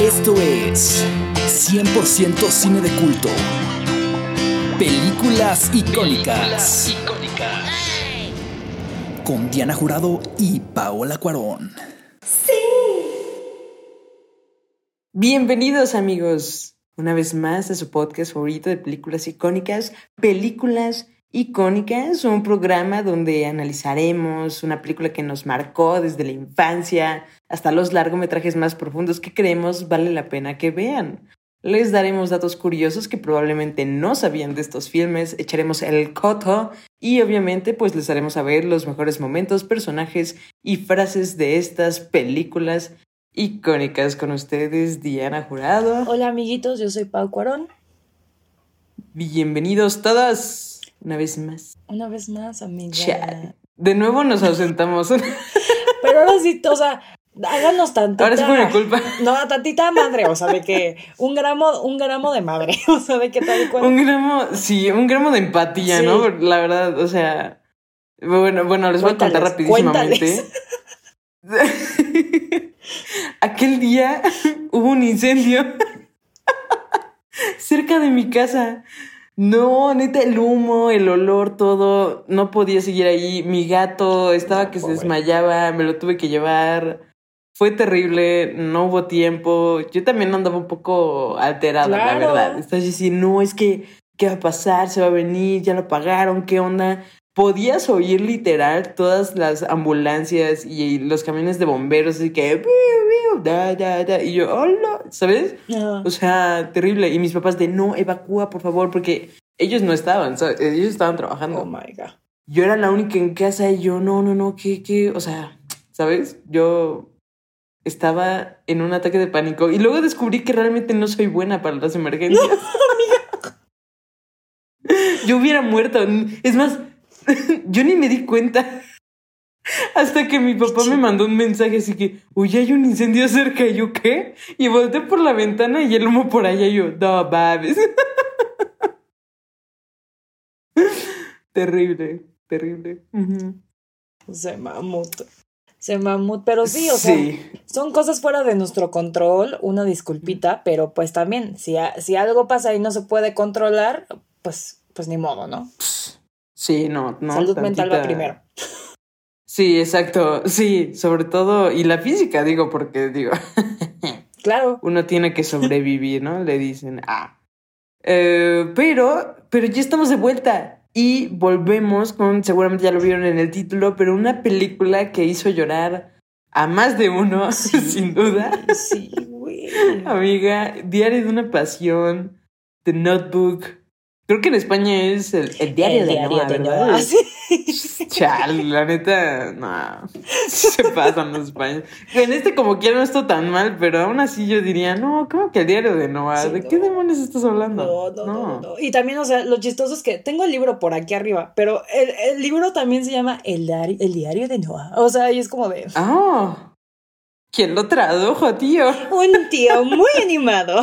Esto es 100% cine de culto. Películas icónicas. Con Diana Jurado y Paola Cuarón. ¡Sí! Bienvenidos, amigos, una vez más a su podcast favorito de películas icónicas. Películas icónicas, un programa donde analizaremos una película que nos marcó desde la infancia hasta los largometrajes más profundos que creemos vale la pena que vean. Les daremos datos curiosos que probablemente no sabían de estos filmes, echaremos el coto y obviamente pues les haremos saber los mejores momentos, personajes y frases de estas películas icónicas. Con ustedes, Diana Jurado. Hola, amiguitos, yo soy Pau Cuarón. Bienvenidos todos, una vez más. Una vez más, amiga. Chat. De nuevo nos ausentamos. Pero ahora sí, o sea... Háganos tantita... Ahora es por mi culpa. No, tantita madre, o sea, de que un gramo de madre, o sea, de que tal cual. Un gramo de empatía, sí. ¿No? La verdad, o sea... Bueno, les cuéntales, voy a contar rapidísimamente. Aquel día hubo un incendio cerca de mi casa. No, neta, el humo, el olor, todo. No podía seguir ahí. Mi gato estaba que se desmayaba, me lo tuve que llevar... Fue terrible, no hubo tiempo. Yo también andaba un poco alterada, claro. La verdad. Estás diciendo, no, es que, ¿qué va a pasar? ¿Se va a venir? ¿Ya lo apagaron? ¿Qué onda? Podías oír literal todas las ambulancias y los camiones de bomberos, así que... Y yo, hola, ¿sabes? No. O sea, terrible. Y mis papás de, no, evacúa, por favor, porque ellos no estaban, ¿sabes? Ellos estaban trabajando. Oh, my God. Yo era la única en casa y yo, no, ¿qué? O sea, ¿sabes? Yo... Estaba en un ataque de pánico. Y luego descubrí que realmente no soy buena para las emergencias. No, amiga. Yo hubiera muerto. Es más, yo ni me di cuenta. Hasta que mi papá me mandó un mensaje así que... Uy, hay un incendio cerca. ¿Y yo qué? Y volteé por la ventana y el humo por allá. Y yo, no, babes. Terrible. Uh-huh. Se mamut. Pero sí, o sea, sí. Son cosas fuera de nuestro control, una disculpita, pero pues también, si algo pasa y no se puede controlar, pues ni modo, ¿no? Sí, no. Salud tantita... mental va primero. Sí, exacto, sí, sobre todo, y la física, porque claro. Uno tiene que sobrevivir, ¿no? Le dicen, pero ya estamos de vuelta. Y volvemos con, seguramente ya lo vieron en el título, pero una película que hizo llorar a más de uno, sí, sin duda. Sí, güey. Amiga, Diario de una Pasión, The Notebook. Creo que en España es el Diario de Noa, ¿verdad? Sí. Chale, la neta, no, se pasan los españoles. En este como quiera no está tan mal, pero aún así yo diría, no, ¿cómo que el Diario de Noa? Sí, ¿de no. qué demonios estás hablando? No. Y también, o sea, lo chistoso es que tengo el libro por aquí arriba, pero el libro también se llama el Diario de Noa. O sea, y es como de... ¡Ah! Oh, ¿quién lo tradujo, tío? Un tío muy animado.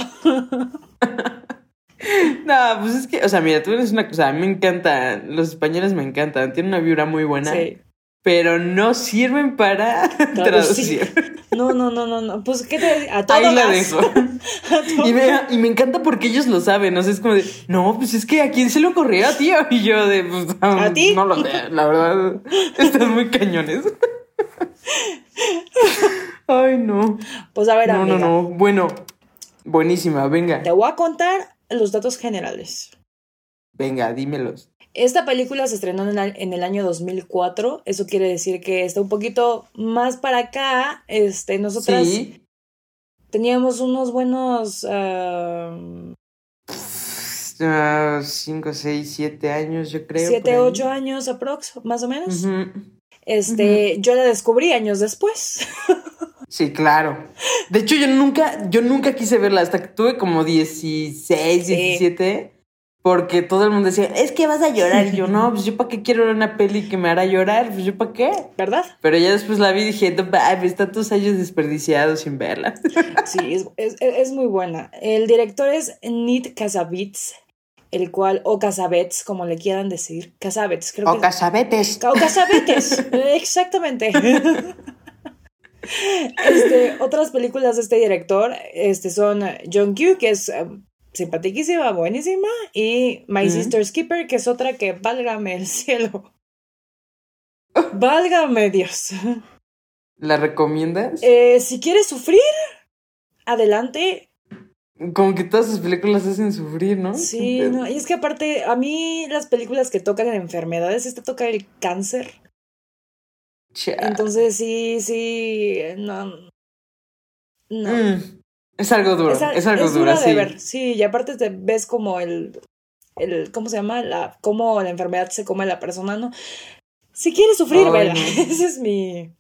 No, pues es que, o sea, mira, tú eres una cosa, a mí me encantan, los españoles me encantan, tienen una vibra muy buena, sí. Pero no sirven para traducir. No, pues ¿qué te a todo ahí la dejo. Y me encanta porque ellos lo saben, o sea, es como de, no, pues es que ¿a quién se le ocurrió, tío? Y yo de, pues, ¿a ti? No lo sé, la verdad, están muy cañones. Ay, no. Pues a ver, amiga. No, bueno, buenísima, venga. Te voy a contar los datos generales. Venga, dímelos. Esta película se estrenó en el año 2004. Eso quiere decir que está un poquito más para acá. Nosotras sí. Teníamos unos buenos... 5, 6, 7 años, yo creo. 7, 8 años aprox, más o menos. Uh-huh. Yo la descubrí años después. Sí, claro. De hecho, yo nunca quise verla hasta que tuve como 16, 17, porque todo el mundo decía, es que vas a llorar. Y yo, no, pues yo para qué quiero ver una peli que me hará llorar, pues yo para qué. ¿Verdad? Pero ya después la vi y dije, están tus años desperdiciados sin verla. Sí, es muy buena. El director es Nick Cassavetes, el cual, o Cassavetes, como le quieran decir. Cassavetes, creo que. O Cassavetes. Exactamente. Otras películas de este director son John Q, que es simpaticísima, buenísima, y My Sister's Keeper, que es otra que, válgame el cielo, válgame Dios. ¿La recomiendas? Si quieres sufrir, adelante. Como que todas sus películas hacen sufrir, ¿no? Sí, no, y es que aparte, a mí las películas que tocan enfermedades, toca el cáncer. Chia. Entonces sí, no. Es algo duro, es algo duro, sí. De ver, sí, y aparte te ves como el ¿cómo se llama? Cómo la enfermedad se come a la persona, ¿no? Si quieres sufrir, vela. Esa es mi...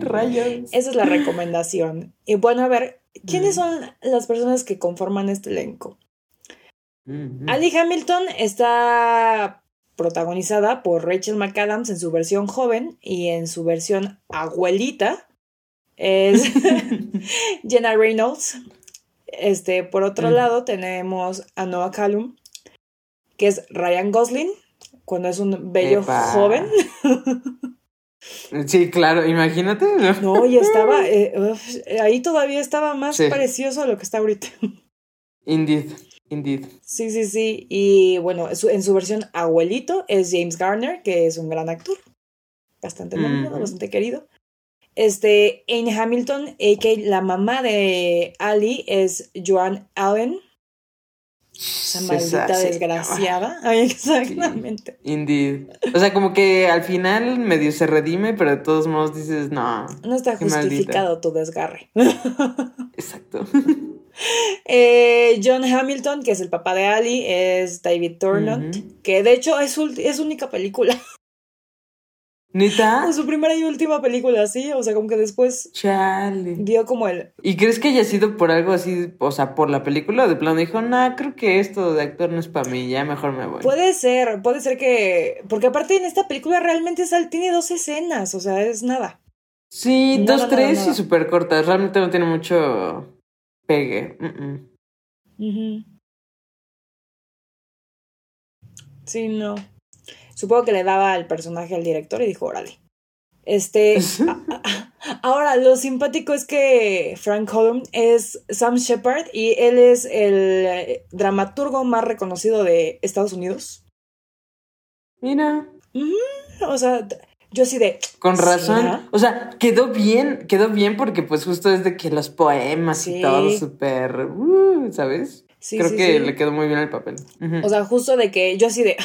Rayos. Esa es la recomendación. Y bueno, a ver, ¿quiénes son las personas que conforman este elenco? Ali Hamilton está protagonizada por Rachel McAdams en su versión joven, y en su versión abuelita es Jenna Reynolds. Por otro lado tenemos a Noah Callum, que es Ryan Gosling cuando es un bello joven. Sí, claro, imagínate. No, y estaba ahí todavía estaba más precioso a lo que está ahorita. Indeed. Sí. Y bueno, en su versión abuelito es James Garner, que es un gran actor, bastante nominado, bastante querido. Anne Hamilton, a.k.a. la mamá de Ali, es Joan Allen. Esa maldita desgraciada. Ay, exactamente. Sí, indeed. O sea, como que al final medio se redime, pero de todos modos dices, no. No está justificado tu desgarre. Exacto. John Hamilton, que es el papá de Ali, es David Thurland, que de hecho es única película. ¿Neta? Es su primera y última película, sí. O sea, como que después... Chale. Dio como el... ¿Y crees que haya sido por algo así, o sea, por la película? De plano dijo, nah, creo que esto de actor no es para mí, ya mejor me voy. Puede ser que... Porque aparte en esta película realmente tiene 2 escenas, o sea, es nada. Sí, nada, 2, 3 y súper cortas. Realmente no tiene mucho... pegue. Sí, no. Supongo que le daba el personaje al director y dijo, órale. Ahora, lo simpático es que Frank Holm es Sam Shepard, y él es el dramaturgo más reconocido de Estados Unidos. Mira. O sea... Yo así de... Con razón. ¿Será? O sea, quedó bien porque pues justo desde que los poemas y todo súper... ¿sabes? Sí, creo que le quedó muy bien el papel. O sea, justo de que yo así de...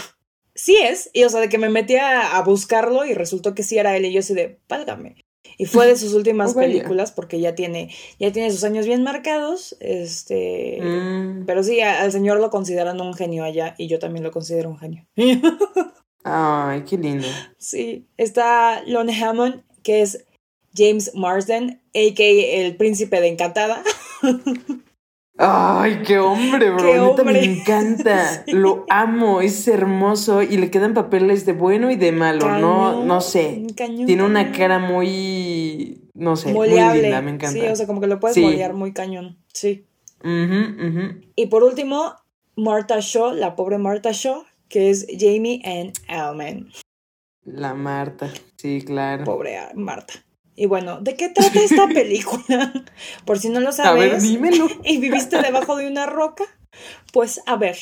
Sí es. Y o sea, de que me metí a buscarlo y resultó que sí era él, y yo así de... Válgame. Y fue de sus últimas películas porque ya tiene sus años bien marcados. Pero sí, al señor lo consideran un genio allá, y yo también lo considero un genio. Ay, qué lindo. Sí, está Lon Hammond, que es James Marsden, a.k.a. el príncipe de Encantada. Ay, qué hombre, bro. Qué hombre. Me encanta. Sí. Lo amo, es hermoso. Y le quedan papeles de bueno y de malo. Cañón, no sé. Cañón. Tiene una cara muy, no sé, moleable. Muy linda, me encanta. Sí, o sea, como que lo puedes molear muy cañón. Sí. Y por último, Martha Shaw, la pobre Martha Shaw, que es Jamie Alman. La Marta, sí, claro. Pobre Marta. Y bueno, ¿de qué trata esta película? Por si no lo sabes. A ver, dímelo. Y viviste debajo de una roca. Pues, a ver.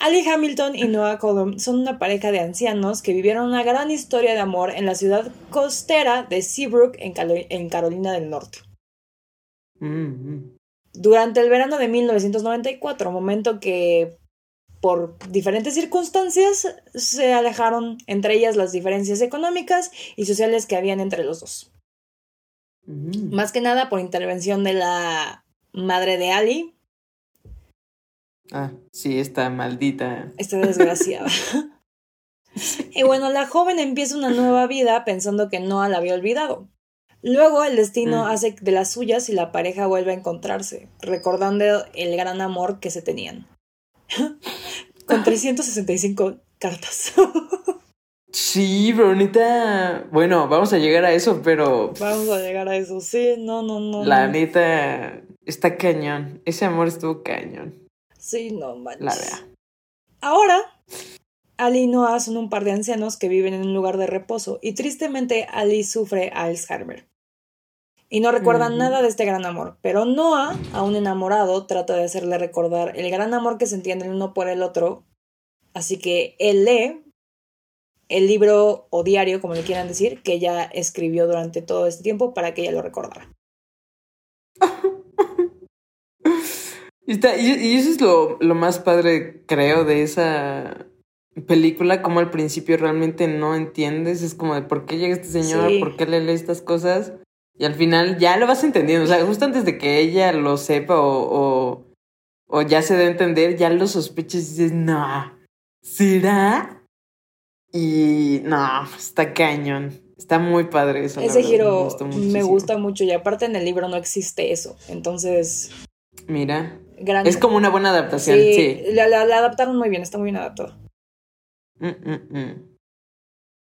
Ali Hamilton y Noah Callum son una pareja de ancianos que vivieron una gran historia de amor en la ciudad costera de Seabrook, en Carolina del Norte. Durante el verano de 1994, momento que... por diferentes circunstancias se alejaron, entre ellas las diferencias económicas y sociales que habían entre los dos. Más que nada por intervención de la madre de Ali. Ah, sí, esta maldita. Esta desgraciada. Y bueno, la joven empieza una nueva vida pensando que Noah la había olvidado. Luego el destino hace de las suyas y la pareja vuelve a encontrarse, recordando el gran amor que se tenían. Con 365 cartas. Sí, pero neta. Bueno, vamos a llegar a eso, pero. Vamos a llegar a eso, sí. No. La neta está cañón. Ese amor estuvo cañón. Sí, no manches. La verdad. Ahora, Ali y Noah son un par de ancianos que viven en un lugar de reposo y tristemente Ali sufre Alzheimer. Y no recuerdan nada de este gran amor, pero Noah, aún enamorado, trata de hacerle recordar el gran amor que sentían el uno por el otro, así que él lee el libro o diario, como le quieran decir, que ella escribió durante todo este tiempo para que ella lo recordara. Y eso es lo más padre, creo, de esa película, como al principio realmente no entiendes, es como de por qué llega este señor, sí, por qué le lee estas cosas, y al final ya lo vas entendiendo, o sea, justo antes de que ella lo sepa o ya se dé a entender, ya lo sospechas y dices, no, ¿será? Y no, está cañón, está muy padre eso. Ese giro me gusta mucho y aparte en el libro no existe eso, entonces... Mira, grande. Es como una buena adaptación, sí. La adaptaron muy bien, está muy bien adaptado.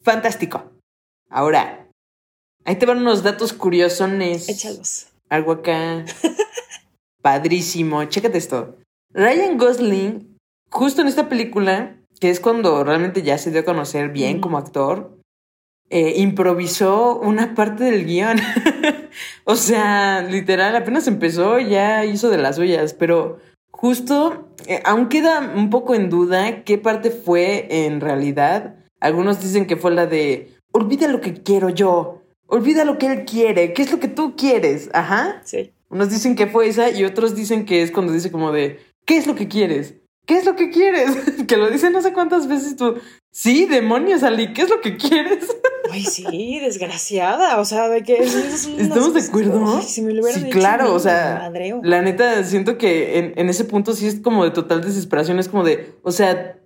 Fantástico. Ahora, ahí te van unos datos curiosones. Échalos. Algo acá padrísimo, chécate esto. Ryan Gosling, justo en esta película, que es cuando realmente ya se dio a conocer bien como actor, improvisó una parte del guión. O sea, literal, apenas empezó, ya hizo de las suyas, pero justo, aún queda un poco en duda qué parte fue en realidad. Algunos dicen que fue la de, olvida lo que quiero yo, olvida lo que él quiere, qué es lo que tú quieres, ajá. Sí. Unos dicen que fue esa y otros dicen que es cuando dice como de, ¿qué es lo que quieres? ¿Qué es lo que quieres? Que lo dicen no sé cuántas veces tú. Sí, demonios, Ali, ¿qué es lo que quieres? Ay, sí, desgraciada. O sea, de que... ¿Estamos de acuerdo? Ay, si me lo hubieran dicho, claro, o sea, madreo. La neta, siento que en ese punto sí es como de total desesperación. Es como de, o sea,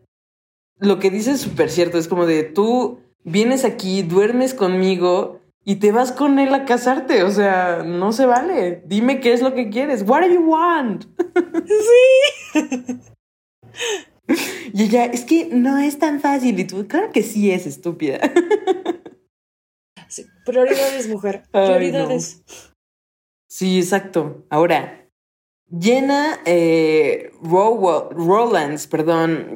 lo que dices es súper cierto. Es como de, tú vienes aquí, duermes conmigo y te vas con él a casarte. O sea, no se vale. Dime qué es lo que quieres. What do you want? Sí. Y ella, es que no es tan fácil. Y tú, claro que sí es, estúpida. Sí, prioridades, mujer. Prioridades. Ay, no. Sí, exacto. Ahora, Jenna Reynolds,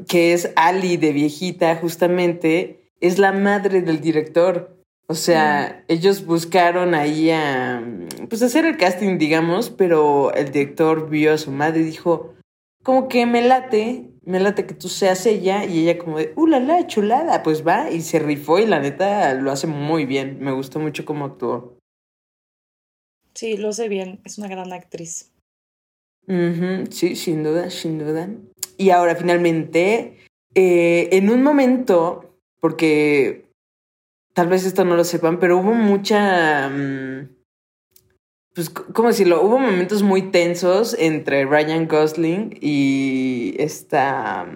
que es Ali de viejita, justamente, es la madre del director. O sea, ellos buscaron ahí a... pues hacer el casting, digamos, pero el director vio a su madre y dijo... como que me late que tú seas ella, y ella como de, la chulada, pues va, y se rifó, y la neta lo hace muy bien, me gustó mucho cómo actuó. Sí, lo hace bien, es una gran actriz. Sí, sin duda, sin duda. Y ahora, finalmente, en un momento, porque tal vez esto no lo sepan, pero hubo mucha... pues, ¿cómo decirlo? Hubo momentos muy tensos entre Ryan Gosling y esta...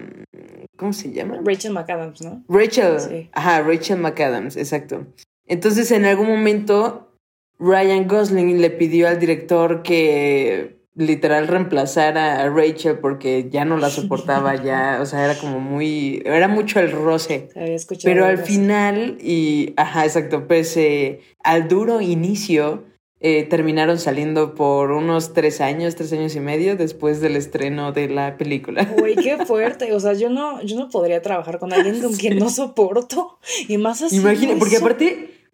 ¿cómo se llama? Rachel McAdams, ¿no? Rachel. Sí. Ajá, Rachel McAdams, exacto. Entonces, en algún momento, Ryan Gosling le pidió al director que literal reemplazara a Rachel porque ya no la soportaba, ya, o sea, era como muy... era mucho el roce. Se había escuchado. Pero al final, y... ajá, exacto, pese al duro inicio... terminaron saliendo por unos 3 años, 3 años y medio después del estreno de la película. Güey, qué fuerte. O sea, yo no podría trabajar con alguien con quien no soporto. Y más así. Imagínate,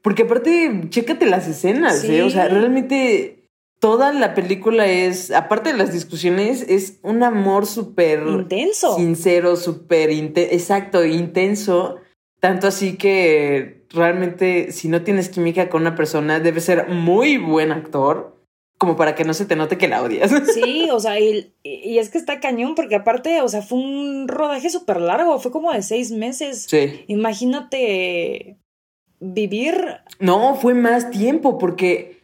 porque aparte, chécate las escenas, sí. O sea, realmente toda la película es, aparte de las discusiones, es un amor súper intenso. Sincero, súper intenso. Exacto, intenso. Tanto así que. Realmente, si no tienes química con una persona, debes ser muy buen actor como para que no se te note que la odias. Sí, o sea, y es que está cañón porque aparte, o sea, fue un rodaje súper largo, fue como de 6 meses. Sí. Imagínate vivir... No, fue más tiempo porque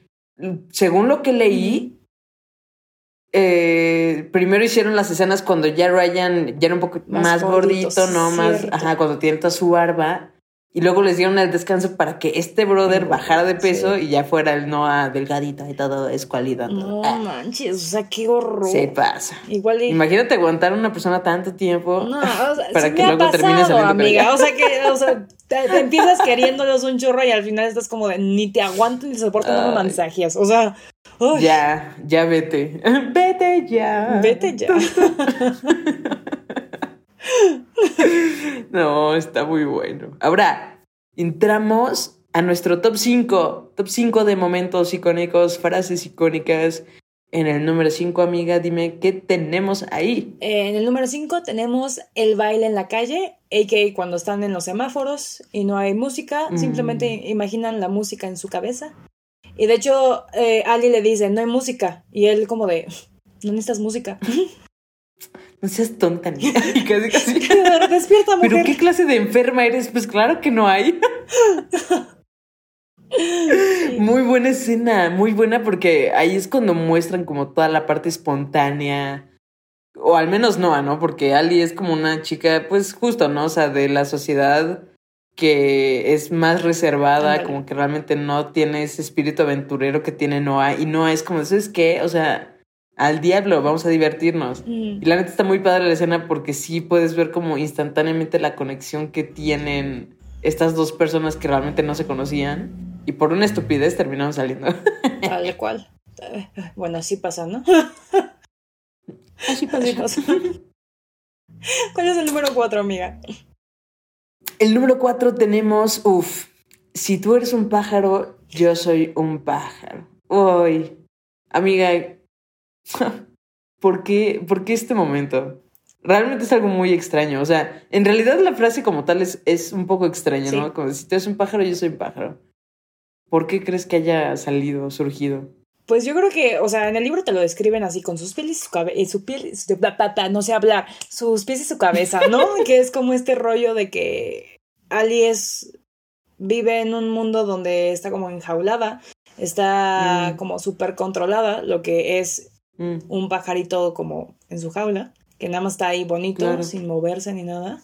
según lo que leí, primero hicieron las escenas cuando ya Ryan ya era un poco más gordito, ¿no? Más, ajá, cuando tiene toda su barba. Y luego les dieron el descanso para que este brother bajara de peso y ya fuera el Noah delgadito y todo escualidad. No manches, o sea, qué horror. Se pasa. Igual y... imagínate aguantar a una persona tanto tiempo para que luego termine saliendo. Amiga, o sea, te empiezas queriéndolos un chorro y al final estás como de ni te aguanto ni te soporto, no me mensajes. O sea, ya vete. Vete ya. No, está muy bueno. Ahora, entramos a nuestro top 5. Top 5 de momentos icónicos, frases icónicas. En el número 5, amiga, dime, ¿qué tenemos ahí? En el número 5 tenemos el baile en la calle, a.k.a. cuando están en los semáforos y no hay música, simplemente imaginan la música en su cabeza. Y de hecho, Ali le dice, no hay música. Y él como de, no necesitas música. No seas tonta, ni. Y casi, casi. Despierta, mujer. ¿Pero qué clase de enferma eres? Pues claro que no hay. Sí. Muy buena escena, muy buena, porque ahí es cuando muestran como toda la parte espontánea, o al menos Noah, ¿no? Porque Ali es como una chica, pues justo, ¿no? O sea, de la sociedad que es más reservada, vale, como que realmente no tiene ese espíritu aventurero que tiene Noah, y Noah es como, ¿sabes qué? O sea, al diablo, vamos a divertirnos. Y la neta está muy padre la escena porque sí puedes ver como instantáneamente la conexión que tienen estas dos personas que realmente no se conocían. Y por una estupidez terminamos saliendo. Tal cual. Bueno, así pasa, ¿no? Así pasa. ¿Cuál es el número 4, amiga? El número 4 tenemos... Uf. Si tú eres un pájaro, yo soy un pájaro. Uy. Amiga, ¿por qué este momento? Realmente es algo muy extraño. O sea, en realidad la frase como tal es un poco extraña, sí, ¿no? Como si tú eres un pájaro, yo soy un pájaro. ¿Por qué crees que haya surgido? Pues yo creo que, o sea, en el libro te lo describen así, con sus pies y su cabeza, no sé hablar, sus pies y su cabeza, ¿no? Que es como este rollo de que Ali vive en un mundo donde está como enjaulada, está como súper controlada, lo que es un pajarito como en su jaula, que nada más está ahí bonito, claro, sin moverse ni nada.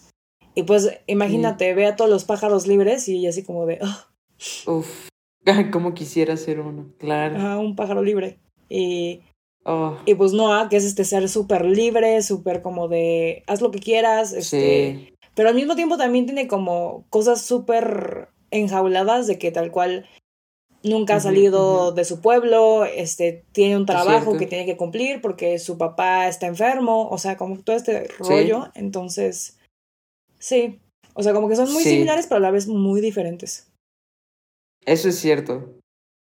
Y pues imagínate, ve a todos los pájaros libres y así como de... Oh. Uf. Como quisiera ser uno, claro. Ajá, un pájaro libre. Y pues Noah, que es este ser súper libre, súper como de haz lo que quieras, sí. Pero al mismo tiempo también tiene como cosas súper enjauladas de que tal cual nunca ha salido de su pueblo, tiene un trabajo que tiene que cumplir porque su papá está enfermo, o sea, como todo este rollo, sí. Entonces, sí, o sea, como que son muy similares pero a la vez muy diferentes. Eso es cierto.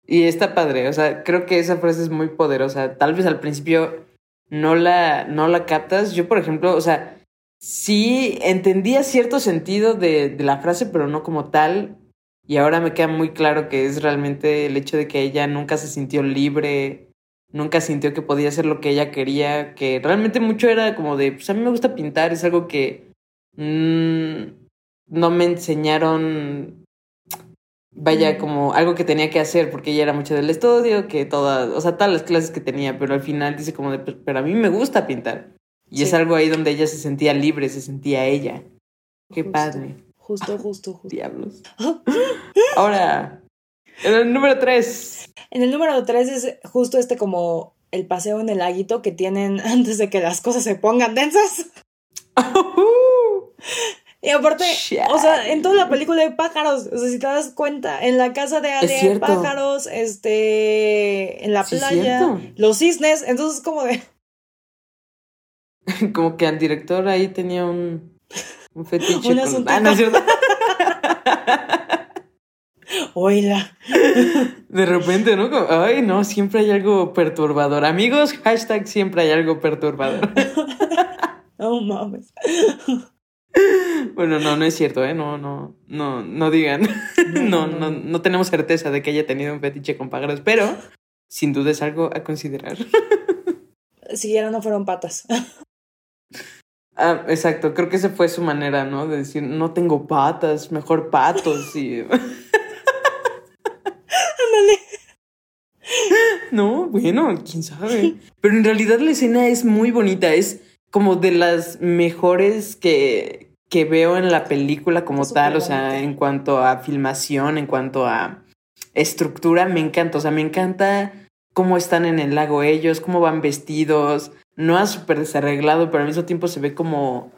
Y está padre, o sea, creo que esa frase es muy poderosa. Tal vez al principio no la captas. Yo, por ejemplo, o sea, sí entendía cierto sentido de la frase, pero no como tal. Y ahora me queda muy claro que es realmente el hecho de que ella nunca se sintió libre, nunca sintió que podía hacer lo que ella quería, que realmente mucho era como de, pues a mí me gusta pintar, es algo que no me enseñaron... Vaya, como algo que tenía que hacer porque ella era mucho del estudio, que todas, o sea, todas las clases que tenía, pero al final dice como de, pero a mí me gusta pintar. Y es algo ahí donde ella se sentía libre, se sentía ella. Qué justo, padre. Justo. Diablos. Ahora, en el número 3. En el número 3 es justo como el paseo en el laguito que tienen antes de que las cosas se pongan densas. Y aparte, o sea, en toda la película hay pájaros, o sea, si te das cuenta, en la casa de Ali hay pájaros, en la playa, los cisnes, entonces como de... Como que al director ahí tenía un fetiche. Una con... Ah, no, es cierto. Oila. De repente, ¿no? Como, ay, no, siempre hay algo perturbador. Amigos, hashtag siempre hay algo perturbador. No mames. Bueno, no es cierto, no digan. No tenemos certeza de que haya tenido un fetiche con pájaros, pero sin duda es algo a considerar. Si ya no fueron patas. Ah, exacto, creo que esa fue su manera, ¿no? De decir, no tengo patas, mejor patos y... Ándale. No, bueno, quién sabe. Pero en realidad la escena es muy bonita, es como de las mejores que veo en la película como tal, o sea, en cuanto a filmación, en cuanto a estructura, me encanta. O sea, me encanta cómo están en el lago ellos, cómo van vestidos. No es súper desarreglado, pero al mismo tiempo se ve como,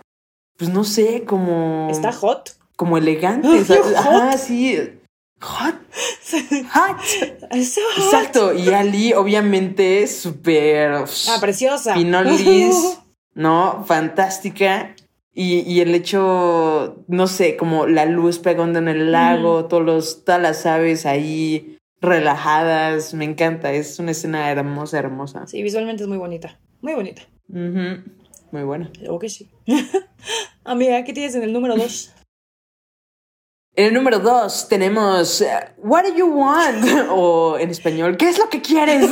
pues no sé, como... Está hot. Como elegante. ¿Sabes? Ajá, sí. Hot. So hot. Exacto. Y Ali, obviamente, súper... Ah, preciosa. Pinolis. No, fantástica. Y el hecho, no sé, como la luz pegando en el lago, todas las aves ahí relajadas, me encanta. Es una escena hermosa, hermosa. Sí, visualmente es muy bonita, muy bonita. Uh-huh. Muy buena. Creo que sí. Amiga, ¿qué tienes en el número 2? En el número 2 tenemos What do you want? O en español, ¿qué es lo que quieres?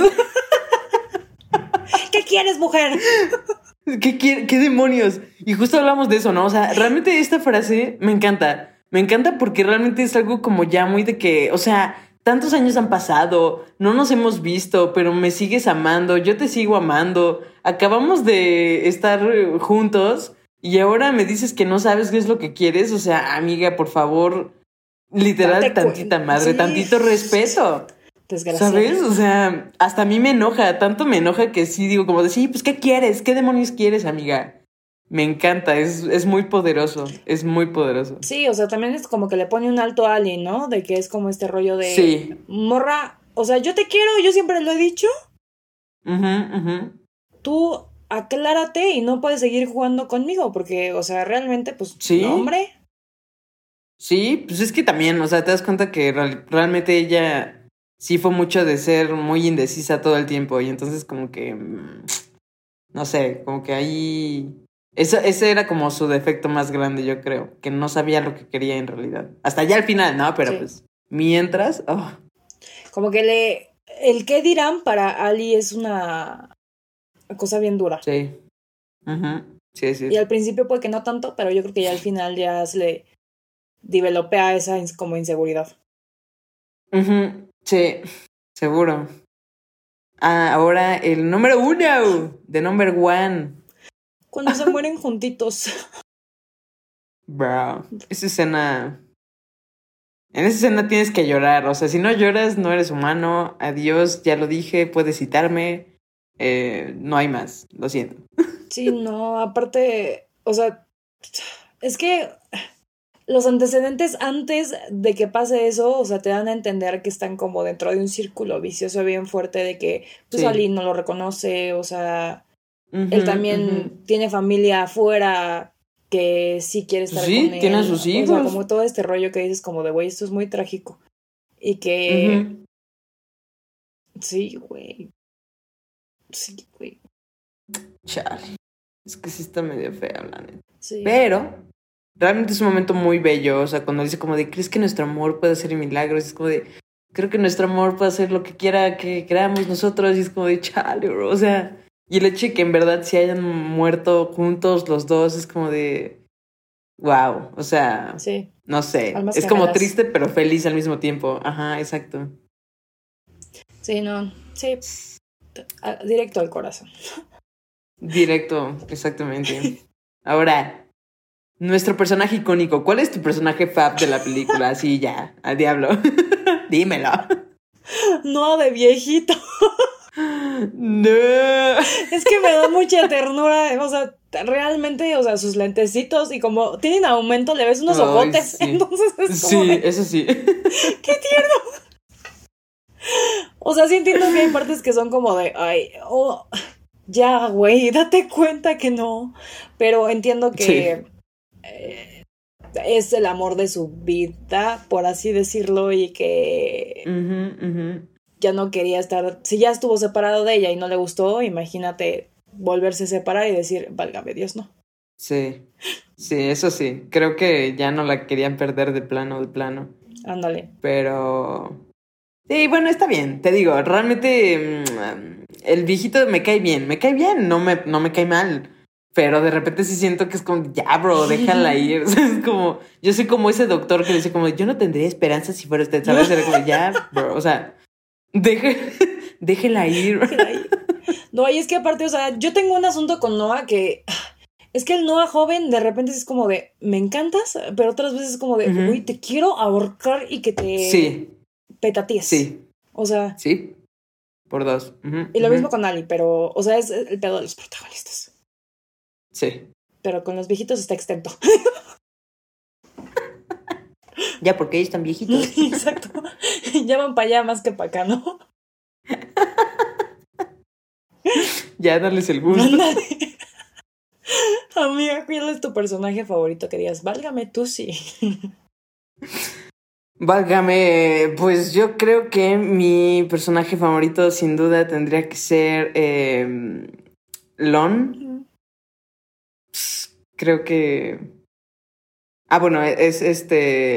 ¿Qué quieres, mujer? ¿Qué demonios? Y justo hablamos de eso, ¿no? O sea, realmente esta frase me encanta. Me encanta porque realmente es algo como ya muy de que, o sea, tantos años han pasado, no nos hemos visto, pero me sigues amando, yo te sigo amando. Acabamos de estar juntos y ahora me dices que no sabes qué es lo que quieres. O sea, amiga, por favor, literal, tantita madre, sí. Tantito respeto. Desgraciado. ¿Sabes? O sea, hasta a mí me enoja, tanto me enoja que sí digo como de sí, pues ¿qué quieres? ¿Qué demonios quieres, amiga? Me encanta, es muy poderoso, es muy poderoso. Sí, o sea, también es como que le pone un alto a alguien, ¿no? De que es como este rollo de sí. Morra, o sea, yo te quiero, yo siempre lo he dicho. Uh-huh. Tú aclárate y no puedes seguir jugando conmigo porque, o sea, realmente, pues, ¿sí? No, hombre. Sí, pues es que también, o sea, te das cuenta que realmente ella... Sí fue mucho de ser muy indecisa todo el tiempo y entonces como que, no sé, como que ahí... Ese era como su defecto más grande, yo creo, que no sabía lo que quería en realidad. Hasta ya al final, ¿no? Pero sí. Pues, mientras... Oh. Como que el qué dirán para Ali es una cosa bien dura. Sí. Uh-huh. Sí. Y al principio puede que no tanto, pero yo creo que ya al final ya se le developea esa como inseguridad. Uh-huh. Sí, seguro. Ahora el número 1, the number 1. Cuando se mueren juntitos. Bro, esa escena... En esa escena tienes que llorar. O sea, si no lloras, no eres humano. Adiós, ya lo dije, puedes citarme. No hay más, lo siento. Sí, no, aparte... O sea, es que... Los antecedentes antes de que pase eso, o sea, te dan a entender que están como dentro de un círculo vicioso bien fuerte de que, pues, sí. Ali no lo reconoce, o sea, él también tiene familia afuera que sí quiere estar con él. Sí, tiene a sus hijos. O sea, como todo este rollo que dices como de, güey, esto es muy trágico. Y que... Sí, güey. Sí, güey. Chale. Es que sí está medio fea, la neta. Sí. Pero... Realmente es un momento muy bello, o sea, cuando dice como de, ¿crees que nuestro amor puede hacer milagros? Es como de, creo que nuestro amor puede hacer lo que quiera que queramos nosotros, y es como de, chale, bro, o sea, y el hecho de que en verdad se hayan muerto juntos los dos, es como de, wow, o sea, sí. No sé, almas es como gemelas. Triste pero feliz al mismo tiempo, ajá, exacto. Sí, no, sí, directo al corazón. Directo, exactamente. Ahora... Nuestro personaje icónico. ¿Cuál es tu personaje fab de la película? Así ya, al diablo. Dímelo. No, de viejito. No. Es que me da mucha ternura. O sea, realmente, o sea, sus lentecitos y como tienen aumento, le ves unos ojotes. Sí. Entonces es como sí, eso sí. ¡Qué tierno! O sea, sí entiendo que hay partes que son como de... Ay, oh, ya, güey, date cuenta que no. Pero entiendo que... Sí. Es el amor de su vida, por así decirlo, y que ya no quería estar, si ya estuvo separado de ella y no le gustó, imagínate volverse a separar y decir, válgame Dios, no. Sí, eso sí, creo que ya no la querían perder de plano. Ándale. Pero... Sí, bueno, está bien, te digo, realmente el viejito me cae bien, no me cae mal. Pero de repente sí siento que es como, ya, bro, déjala ir. O sea, es como, yo soy como ese doctor que le dice como, yo no tendría esperanza si fuera usted, ¿sabes? Era como, ya, bro, o sea, déjela ir. No, y es que aparte, o sea, yo tengo un asunto con Noah que... Es que el Noah joven de repente es como de, me encantas, pero otras veces es como de, uy, te quiero ahorcar y que te... Sí. Petatíes. Sí. O sea... Sí, por dos. Y lo mismo con Ali, pero, o sea, es el pedo de los protagonistas. Sí. Pero con los viejitos está extento. Ya, porque ellos están viejitos. Exacto. Ya van para allá más que para acá, ¿no? Ya, darles el gusto. Amiga, ¿cuál es tu tu personaje favorito que digas, válgame tú sí? Válgame, pues yo creo que mi personaje favorito sin duda tendría que ser Lon. Creo que... Ah, bueno, es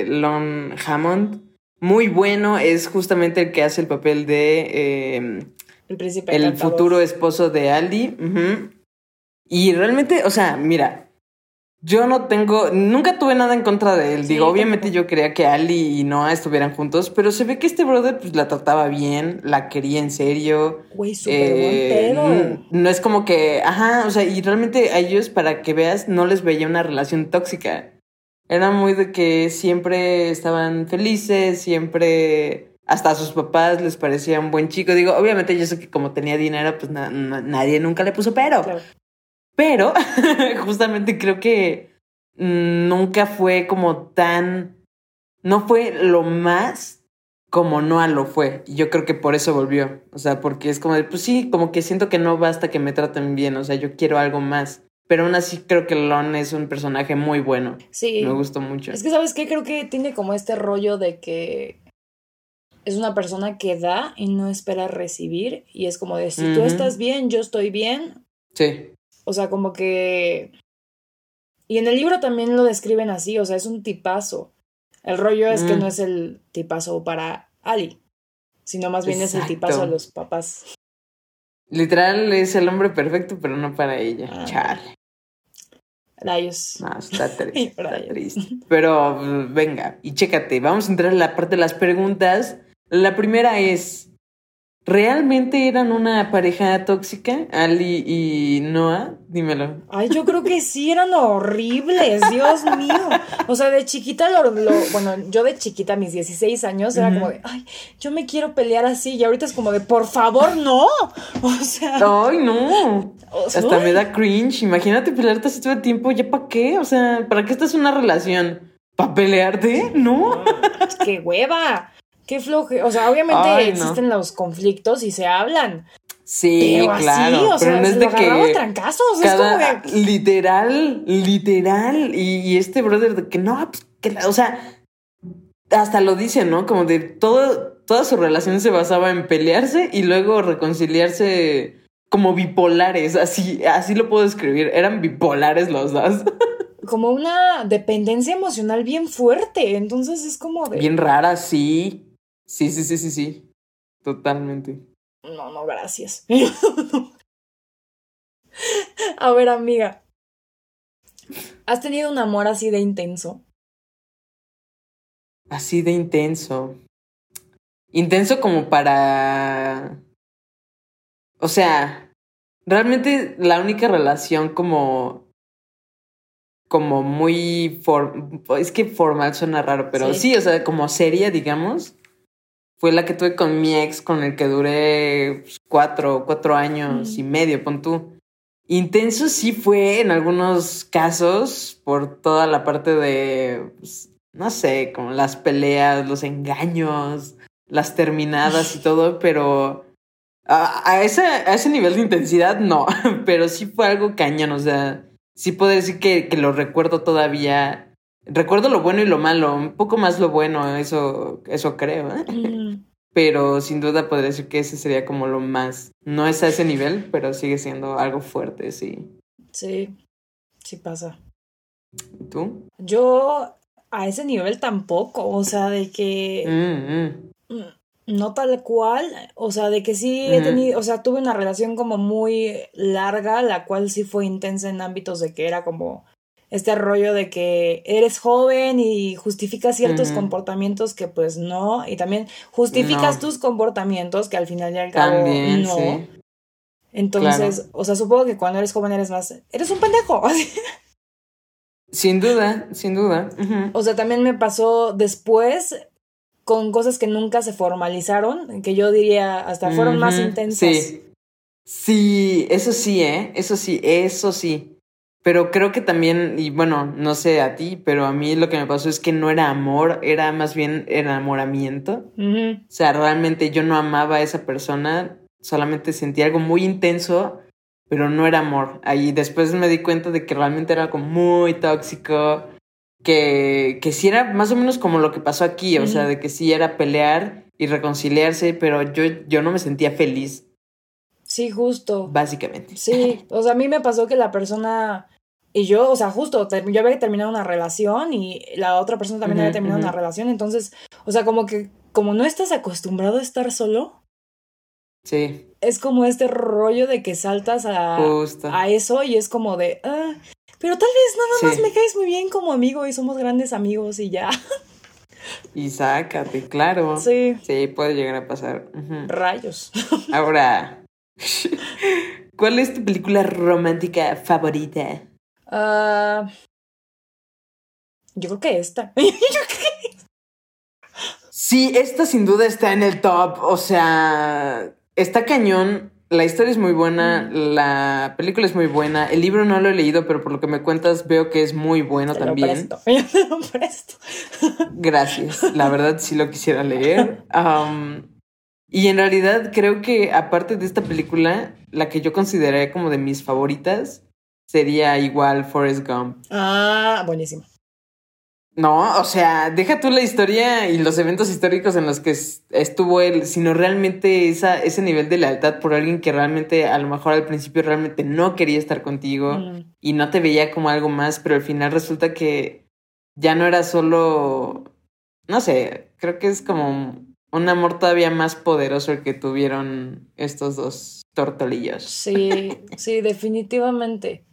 Lon Hammond. Muy bueno, es justamente el que hace el papel de... el príncipe encantador. El futuro esposo de Aldi. Uh-huh. Y realmente, o sea, mira... Yo no tengo... Nunca tuve nada en contra de él. Sí, digo, obviamente tampoco. Yo quería que Ali y Noah estuvieran juntos, pero se ve que este brother pues la trataba bien, la quería en serio. Güey, súper buen pedo. No es como que... Ajá, o sea, y realmente a ellos, para que veas, no les veía una relación tóxica. Era muy de que siempre estaban felices, siempre... Hasta a sus papás les parecía un buen chico. Digo, obviamente yo sé que como tenía dinero, pues nadie nunca le puso pero. Claro. Pero justamente creo que nunca fue como tan... No fue lo más como Noah lo fue. Y yo creo que por eso volvió. O sea, porque es como de, pues sí, como que siento que no basta que me traten bien. O sea, yo quiero algo más. Pero aún así creo que Lon es un personaje muy bueno. Sí. Me gustó mucho. Es que, ¿sabes qué? Creo que tiene como este rollo de que es una persona que da y no espera recibir. Y es como de, si tú estás bien, yo estoy bien. Sí. O sea, como que... Y en el libro también lo describen así, o sea, es un tipazo. El rollo es que no es el tipazo para Ali, sino más bien es el tipazo a los papás. Literal, es el hombre perfecto, pero no para ella. Ah. Chale. Rayos. No, está triste, está triste. Pero venga, y chécate, vamos a entrar en la parte de las preguntas. La primera es... ¿Realmente eran una pareja tóxica, Ali y Noah? Dímelo. Ay, yo creo que sí, eran horribles, Dios mío. O sea, de chiquita, bueno, yo de chiquita, a mis 16 años, era como de, ay, yo me quiero pelear así. Y ahorita es como de, por favor, no. O sea. Ay, no. Hasta me da cringe. Imagínate pelearte así todo el tiempo. ¿Ya para qué? O sea, ¿para qué estás en una relación? ¿Para pelearte? No. ¡Qué hueva! Qué floje. O sea, obviamente existen los conflictos y se hablan. Sí, pero claro. Así, o pero sea, no es de que trancazos. Cada, es como que... Literal. Y este brother de que no, pues, que, o sea, hasta lo dice, ¿no? Como de toda su relación se basaba en pelearse y luego reconciliarse como bipolares. Así lo puedo describir. Eran bipolares los dos. Como una dependencia emocional bien fuerte. Entonces es como de... Bien rara, sí. Sí. Totalmente. No, gracias. A ver, amiga. ¿Has tenido un amor así de intenso? Así de intenso. Intenso como para... O sea, realmente la única relación como muy... Es que formal suena raro, pero sí, o sea, como seria, digamos... Fue la que tuve con mi ex, con el que duré 4 años y medio, pon tú. Intenso sí fue en algunos casos por toda la parte de, pues, no sé, como las peleas, los engaños, las terminadas y todo, pero a ese nivel de intensidad no, pero sí fue algo cañón, o sea, sí puedo decir que lo recuerdo todavía... Recuerdo lo bueno y lo malo, un poco más lo bueno, eso creo, ¿eh? Pero sin duda podría decir que ese sería como lo más. No es a ese nivel, pero sigue siendo algo fuerte, sí. Sí pasa. ¿Y tú? Yo a ese nivel tampoco, o sea, de que... No tal cual, o sea, de que sí he tenido, o sea, tuve una relación como muy larga, la cual sí fue intensa en ámbitos de que era como... Este rollo de que eres joven y justificas ciertos comportamientos que pues no. Y también justificas tus comportamientos que al final y al cabo también, no. Sí. Entonces, claro. O sea, supongo que cuando eres joven eres un pendejo. Sin duda. Uh-huh. O sea, también me pasó después con cosas que nunca se formalizaron, que yo diría hasta fueron más intensas. Sí, eso sí, ¿eh? Eso sí. Pero creo que también, y bueno, no sé a ti, pero a mí lo que me pasó es que no era amor, era más bien enamoramiento. Uh-huh. O sea, realmente yo no amaba a esa persona, solamente sentía algo muy intenso, pero no era amor. Ahí después me di cuenta de que realmente era como muy tóxico, que sí era más o menos como lo que pasó aquí, o sea, de que sí era pelear y reconciliarse, pero yo no me sentía feliz. Sí, justo. Básicamente. Sí, o sea, a mí me pasó que la persona... Y yo, o sea, justo, yo había terminado una relación y la otra persona también había terminado una relación. Entonces, o sea, como que... Como no estás acostumbrado a estar solo... Sí. Es como este rollo de que saltas a eso y es como de... Ah, pero tal vez nada más me caes muy bien como amigo y somos grandes amigos y ya. Y sácate, claro. Sí. Sí, puede llegar a pasar. Rayos. Ahora... ¿Cuál es tu película romántica favorita? Yo creo que esta. Sí, esta sin duda está en el top. O sea, está cañón. La historia es muy buena. La película es muy buena. El libro no lo he leído, pero por lo que me cuentas veo que es muy bueno también. Yo te lo presto. Gracias. La verdad sí lo quisiera leer. Y en realidad creo que aparte de esta película, la que yo consideré como de mis favoritas sería igual Forrest Gump. Ah, buenísimo. No, o sea, deja tú la historia y los eventos históricos en los que estuvo él, sino realmente ese nivel de lealtad por alguien que realmente, a lo mejor al principio realmente no quería estar contigo y no te veía como algo más, pero al final resulta que ya no era solo, no sé, creo que es como un amor todavía más poderoso el que tuvieron estos dos tortolillos. Sí, sí, definitivamente.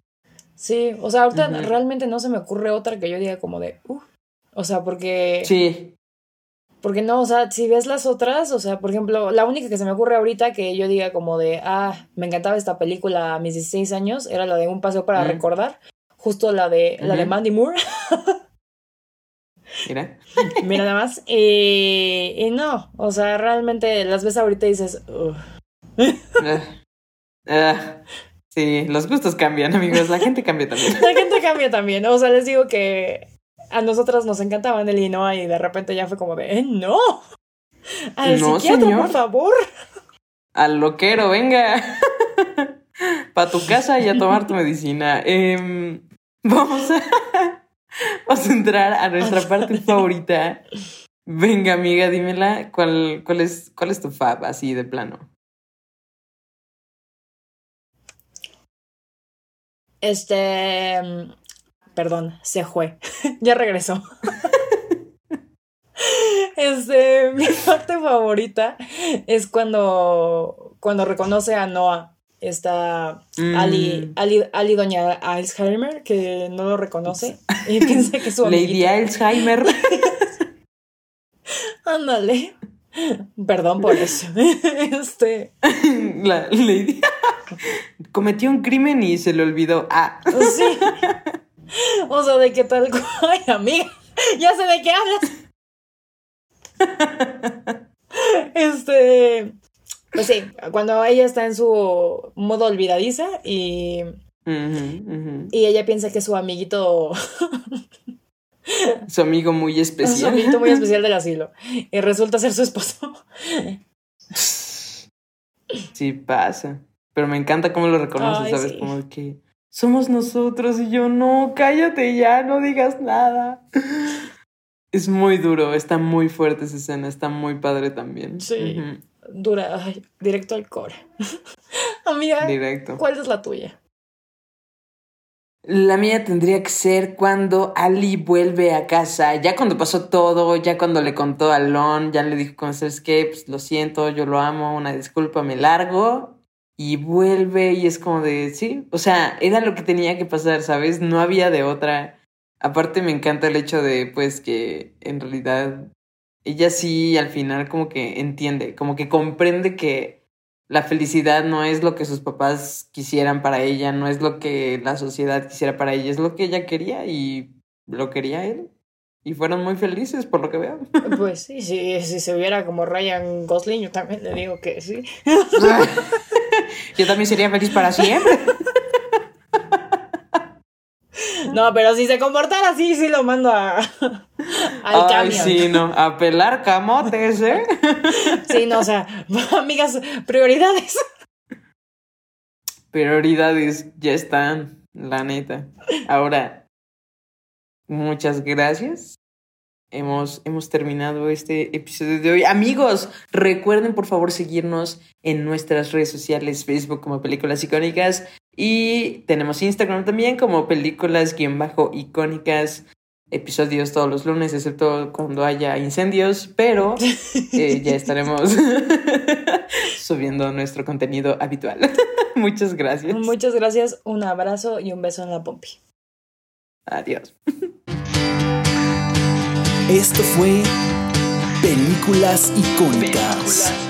Sí, o sea, ahorita realmente no se me ocurre otra que yo diga como de... o sea, porque... Sí. Porque no, o sea, si ves las otras, o sea, por ejemplo, la única que se me ocurre ahorita que yo diga como de... Ah, me encantaba esta película a mis 16 años, era la de Un paseo para recordar. Justo la de Mandy Moore. Mira. Mira nada más. Y no, o sea, realmente las ves ahorita y dices... Sí, los gustos cambian, amigos. La gente cambia también. La gente cambia también. O sea, les digo que a nosotras nos encantaba Nelly, ¿no? Y de repente ya fue como de, ¡no! ¡Al no, psiquiatra, señor, por favor! ¡Al loquero, venga! Pa' tu casa y a tomar tu medicina. Vamos a entrar a nuestra parte favorita. Venga, amiga, dímela. ¿Cuál es tu fab, así de plano? Perdón, se fue. Ya regresó. Mi parte favorita es cuando reconoce a Noah. Está Ali doña Alzheimer, que no lo reconoce y piensa que es su amiguita. Lady Alzheimer. Ándale. Perdón por eso. La Lady cometió un crimen y se le olvidó. Sí. O sea, de qué tal. Ay, amiga, ya sé de qué hablas. Pues sí, cuando ella está en su modo olvidadiza y y ella piensa que es su amiguito. Su amigo muy especial. Su amiguito muy especial del asilo. Y resulta ser su esposo. Sí pasa. Pero me encanta cómo lo reconoces, ¿sabes? Sí. Como que somos nosotros y yo, no, cállate ya, no digas nada. Es muy duro, está muy fuerte esa escena, está muy padre también. Sí, dura, directo al core. Amiga, directo. ¿Cuál es la tuya? La mía tendría que ser cuando Ali vuelve a casa, ya cuando pasó todo, ya cuando le contó a Lon, ya le dijo, ¿sabes qué? Pues lo siento, yo lo amo, una disculpa, me largo. Y vuelve y es como de, sí, o sea, era lo que tenía que pasar, ¿sabes? No había de otra. Aparte me encanta el hecho de, pues, que en realidad ella sí al final como que entiende, como que comprende que la felicidad no es lo que sus papás quisieran para ella, no es lo que la sociedad quisiera para ella, es lo que ella quería y lo quería él. Y fueron muy felices, por lo que veo. Pues sí, si se viera como Ryan Gosling, yo también le digo que sí. Yo también sería feliz para siempre. No, pero si se comportara así, sí lo mando al camión. Sí, no, a pelar camotes, ¿eh? Sí, no, o sea, amigas, prioridades. prioridades ya están, la neta. Ahora, muchas gracias. Hemos terminado este episodio de hoy. Amigos, recuerden por favor seguirnos en nuestras redes sociales, Facebook como Películas Icónicas y tenemos Instagram también como Películas-Icónicas. Episodios todos los lunes, excepto cuando haya incendios, pero ya estaremos subiendo nuestro contenido habitual. Muchas gracias. Muchas gracias, un abrazo y un beso en la pompi. Adiós. Esto fue Películas Icónicas.